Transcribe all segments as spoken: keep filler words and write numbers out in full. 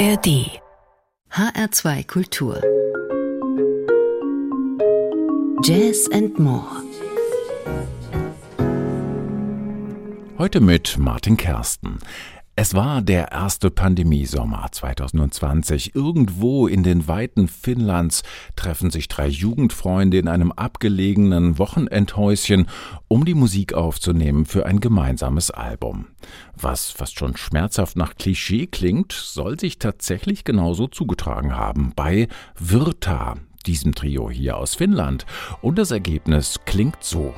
A R D H R zwei Kultur Jazz and More. Heute mit Martin Kersten. Es war der erste Pandemiesommer zwanzig zwanzig. Irgendwo in den Weiten Finnlands treffen sich drei Jugendfreunde in einem abgelegenen Wochenendhäuschen, um die Musik aufzunehmen für ein gemeinsames Album. Was fast schon schmerzhaft nach Klischee klingt, soll sich tatsächlich genauso zugetragen haben bei Virta, diesem Trio hier aus Finnland. Und das Ergebnis klingt so.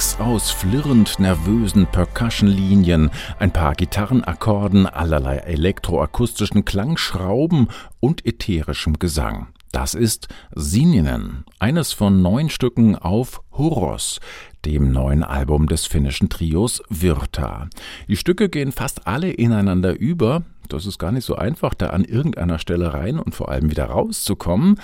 Mix aus flirrend nervösen Percussion-Linien, ein paar Gitarrenakkorden, allerlei elektroakustischen Klangschrauben und ätherischem Gesang. Das ist Sininen, eines von neun Stücken auf Horros, dem neuen Album des finnischen Trios Virta. Die Stücke gehen fast alle ineinander über. Das ist gar nicht so einfach, da an irgendeiner Stelle rein und vor allem wieder rauszukommen.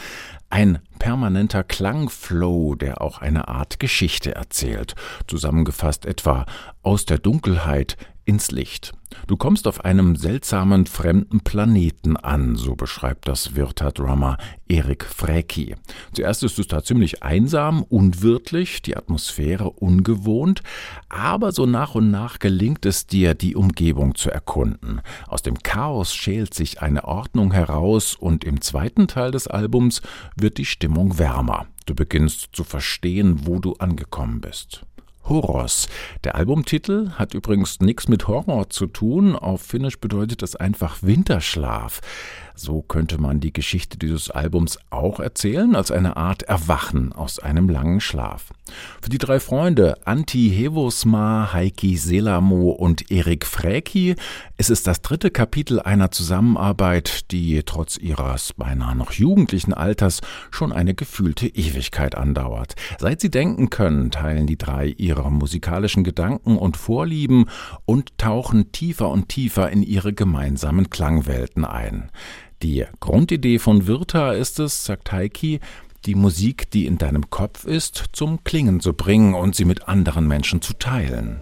Ein permanenter Klangflow, der auch eine Art Geschichte erzählt. Zusammengefasst etwa aus der Dunkelheit ins Licht. Du kommst auf einem seltsamen, fremden Planeten an, so beschreibt das Virta-Drummer Erik Fräcki. Zuerst ist es da ziemlich einsam, unwirtlich, die Atmosphäre ungewohnt, aber so nach und nach gelingt es dir, die Umgebung zu erkunden. Aus dem Chaos schält sich eine Ordnung heraus und im zweiten Teil des Albums wird die Stimmung wärmer. Du beginnst zu verstehen, wo du angekommen bist. Horros. Der Albumtitel hat übrigens nichts mit Horror zu tun. Auf Finnisch bedeutet das einfach Winterschlaf. So könnte man die Geschichte dieses Albums auch erzählen, als eine Art Erwachen aus einem langen Schlaf. Für die drei Freunde Antti Hevosma, Heiki Selamo und Erik Fräcki ist es das dritte Kapitel einer Zusammenarbeit, die trotz ihres beinahe noch jugendlichen Alters schon eine gefühlte Ewigkeit andauert. Seit sie denken können, teilen die drei ihre ihre musikalischen Gedanken und Vorlieben und tauchen tiefer und tiefer in ihre gemeinsamen Klangwelten ein. Die Grundidee von Virta ist es, sagt Heiki, die Musik, die in deinem Kopf ist, zum Klingen zu bringen und sie mit anderen Menschen zu teilen.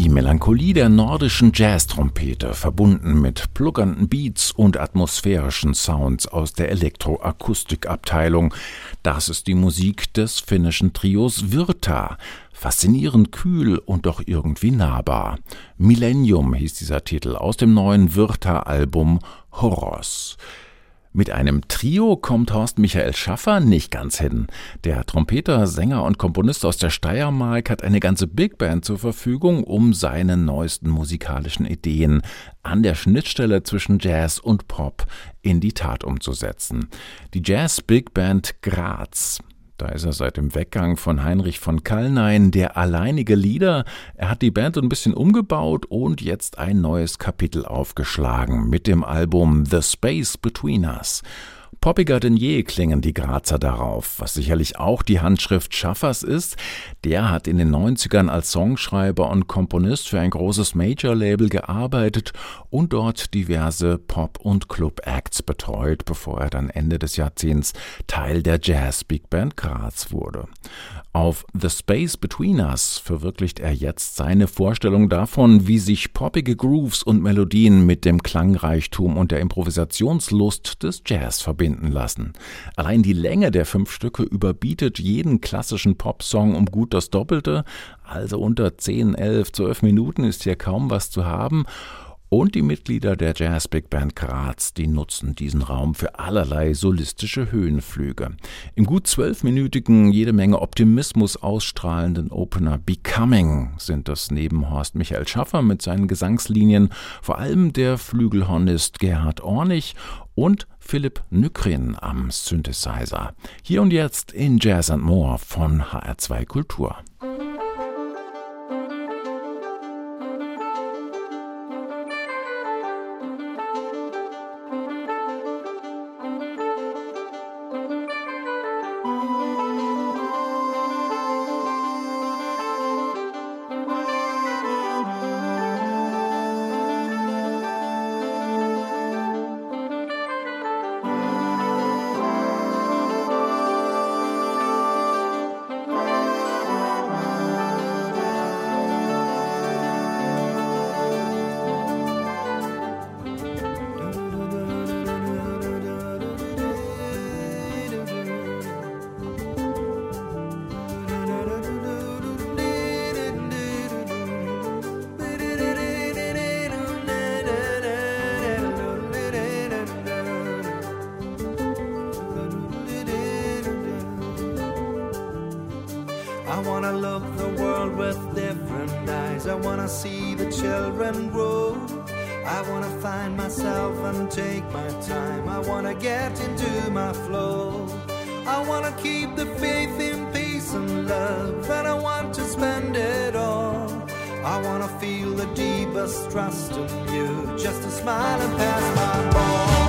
Die Melancholie der nordischen Jazz-Trompete, verbunden mit pluggernden Beats und atmosphärischen Sounds aus der Elektroakustikabteilung, das ist die Musik des finnischen Trios Virta. Faszinierend kühl und doch irgendwie nahbar. Millennium hieß dieser Titel aus dem neuen Virta-Album Horros. Mit einem Trio kommt Horst Michael Schaffer nicht ganz hin. Der Trompeter, Sänger und Komponist aus der Steiermark hat eine ganze Big Band zur Verfügung, um seine neuesten musikalischen Ideen an der Schnittstelle zwischen Jazz und Pop in die Tat umzusetzen. Die Jazz Big Band Graz. Da ist er seit dem Weggang von Heinrich von Kallnein der alleinige Leader. Er hat die Band ein bisschen umgebaut und jetzt ein neues Kapitel aufgeschlagen mit dem Album The Space Between Us. Poppiger denn je klingen die Grazer darauf, was sicherlich auch die Handschrift Schaffers ist. Der hat in den neunzigern als Songschreiber und Komponist für ein großes Major-Label gearbeitet und dort diverse Pop- und Club-Acts betreut, bevor er dann Ende des Jahrzehnts Teil der Jazz Big Band Graz wurde. Auf The Space Between Us verwirklicht er jetzt seine Vorstellung davon, wie sich poppige Grooves und Melodien mit dem Klangreichtum und der Improvisationslust des Jazz verbinden lassen. Allein die Länge der fünf Stücke überbietet jeden klassischen Popsong um gut das Doppelte, also unter zehn, elf, zwölf Minuten ist hier kaum was zu haben. Und die Mitglieder der Jazz Big Band Graz, die nutzen diesen Raum für allerlei solistische Höhenflüge. Im gut zwölfminütigen, jede Menge Optimismus ausstrahlenden Opener Becoming sind das neben Horst Michael Schaffer mit seinen Gesangslinien vor allem der Flügelhornist Gerhard Ornig und Philipp Nückrin am Synthesizer. Hier und jetzt in Jazz and More von H R zwei Kultur. I wanna look the world with different eyes. I wanna see the children grow. I wanna find myself and take my time. I wanna get into my flow. I wanna keep the faith in peace and love, and I want to spend it all. I wanna feel the deepest trust in you, just a smile and pass my ball.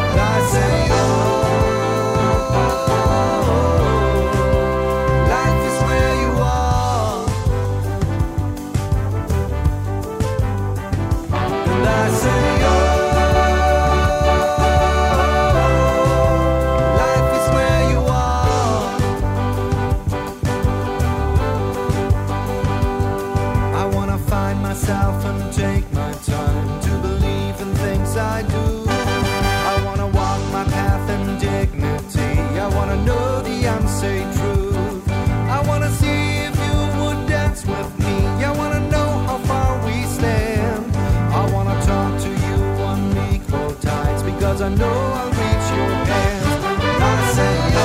I say, oh, myself and take my time to believe in things I do. I wanna walk my path in dignity. I wanna know the unsaid truth. I wanna see if you would dance with me. I wanna know how far we stand. I wanna talk to you on equal tides, because I know I'll reach your hand. I say oh.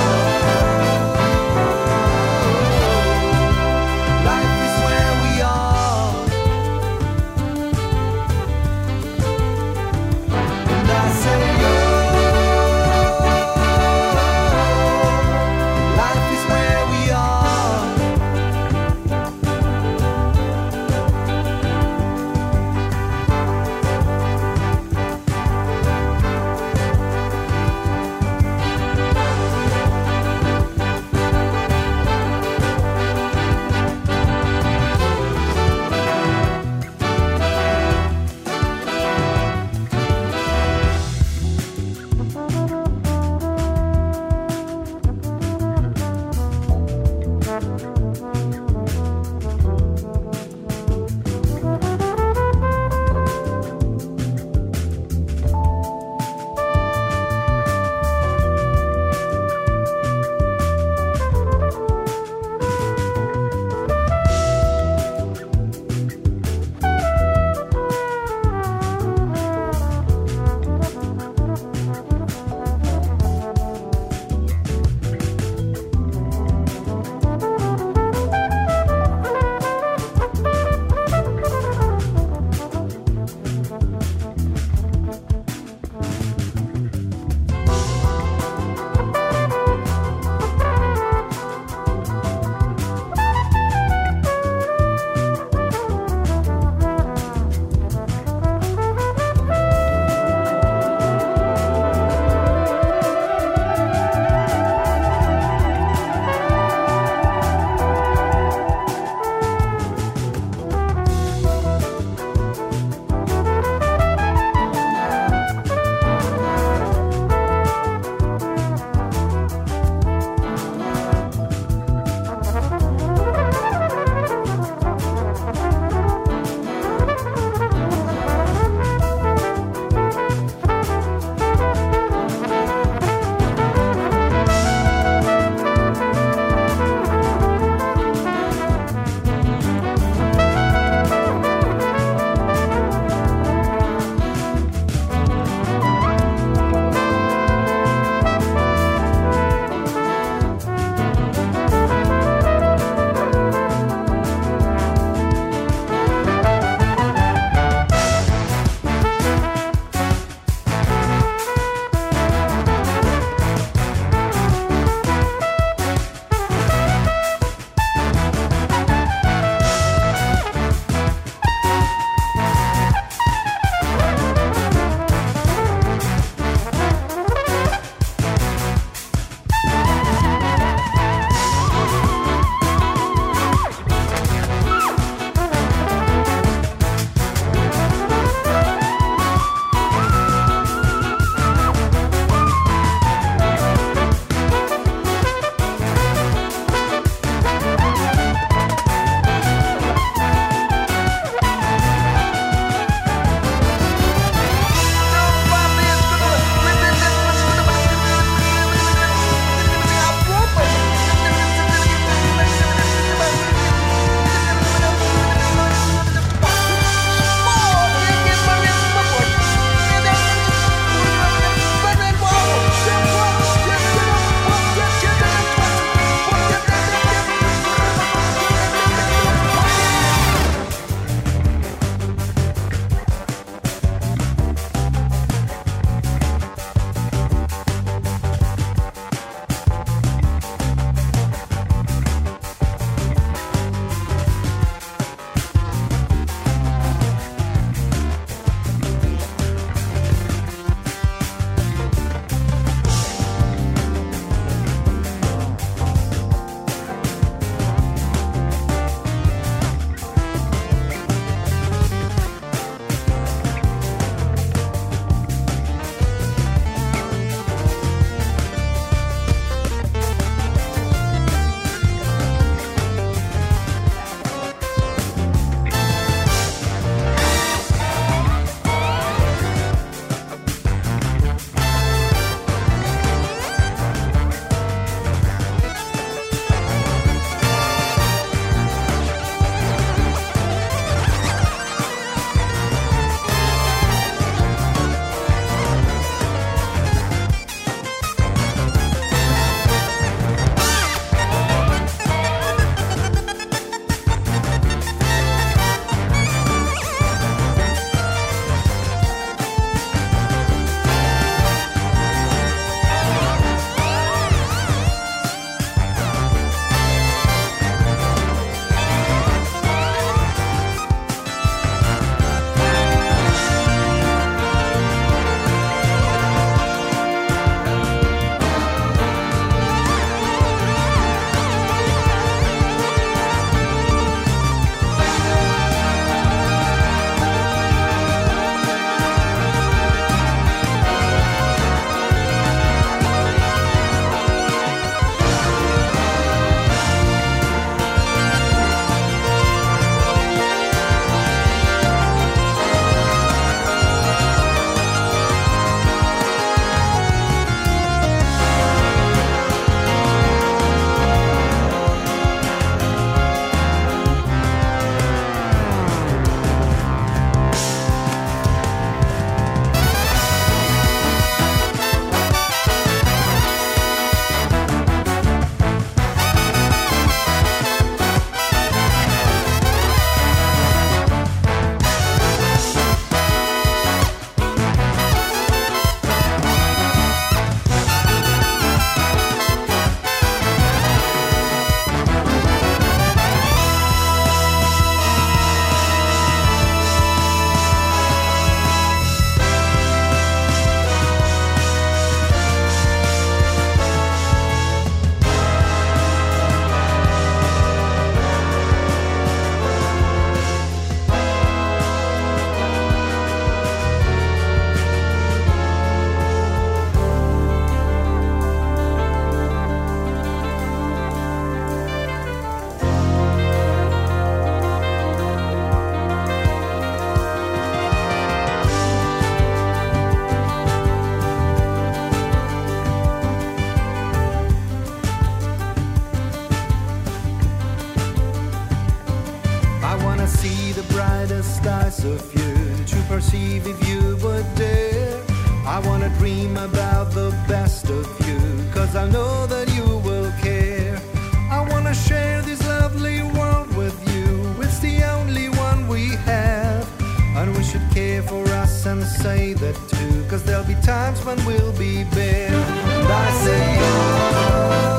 paradise of you, to perceive if you would dare. I wanna dream about the best of you, cause I know that you will care. I wanna share this lovely world with you, it's the only one we have. And we should care for us and say that too, cause there'll be times when we'll be bare. And I say oh,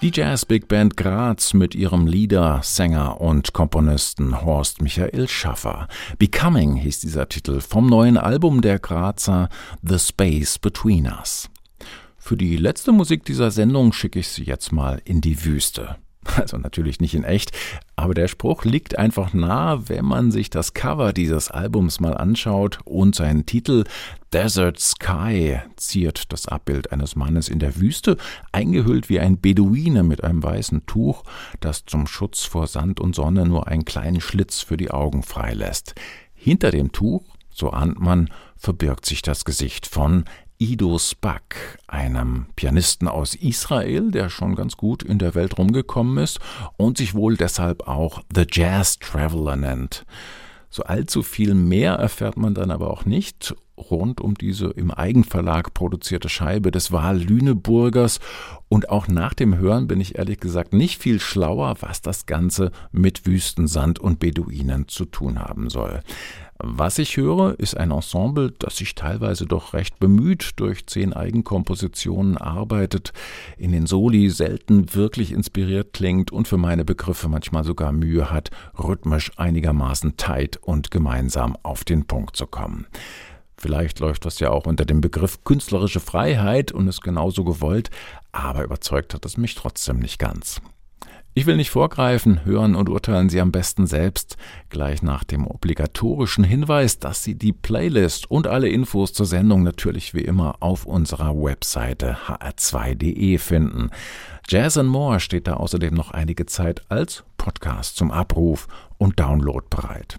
die Jazz Big Band Graz mit ihrem Leader, Sänger und Komponisten Horst Michael Schaffer. Becoming hieß dieser Titel vom neuen Album der Grazer The Space Between Us. Für die letzte Musik dieser Sendung schicke ich sie jetzt mal in die Wüste. Also natürlich nicht in echt, aber der Spruch liegt einfach nahe, wenn man sich das Cover dieses Albums mal anschaut und seinen Titel Desert Sky ziert das Abbild eines Mannes in der Wüste, eingehüllt wie ein Beduine mit einem weißen Tuch, das zum Schutz vor Sand und Sonne nur einen kleinen Schlitz für die Augen freilässt. Hinter dem Tuch, so ahnt man, verbirgt sich das Gesicht von Ido Spak, einem Pianisten aus Israel, der schon ganz gut in der Welt rumgekommen ist und sich wohl deshalb auch The Jazz Traveler nennt. So allzu viel mehr erfährt man dann aber auch nicht rund um diese im Eigenverlag produzierte Scheibe des Wahl-Lüneburgers, und auch nach dem Hören bin ich ehrlich gesagt nicht viel schlauer, was das Ganze mit Wüstensand und Beduinen zu tun haben soll. Was ich höre, ist ein Ensemble, das sich teilweise doch recht bemüht durch zehn Eigenkompositionen arbeitet, in den Soli selten wirklich inspiriert klingt und für meine Begriffe manchmal sogar Mühe hat, rhythmisch einigermaßen tight und gemeinsam auf den Punkt zu kommen. Vielleicht läuft das ja auch unter dem Begriff künstlerische Freiheit und ist genauso gewollt, aber überzeugt hat es mich trotzdem nicht ganz. Ich will nicht vorgreifen, hören und urteilen Sie am besten selbst, gleich nach dem obligatorischen Hinweis, dass Sie die Playlist und alle Infos zur Sendung natürlich wie immer auf unserer Webseite h r zwei punkt d e finden. Jazz and More steht da außerdem noch einige Zeit als Podcast zum Abruf und Download bereit.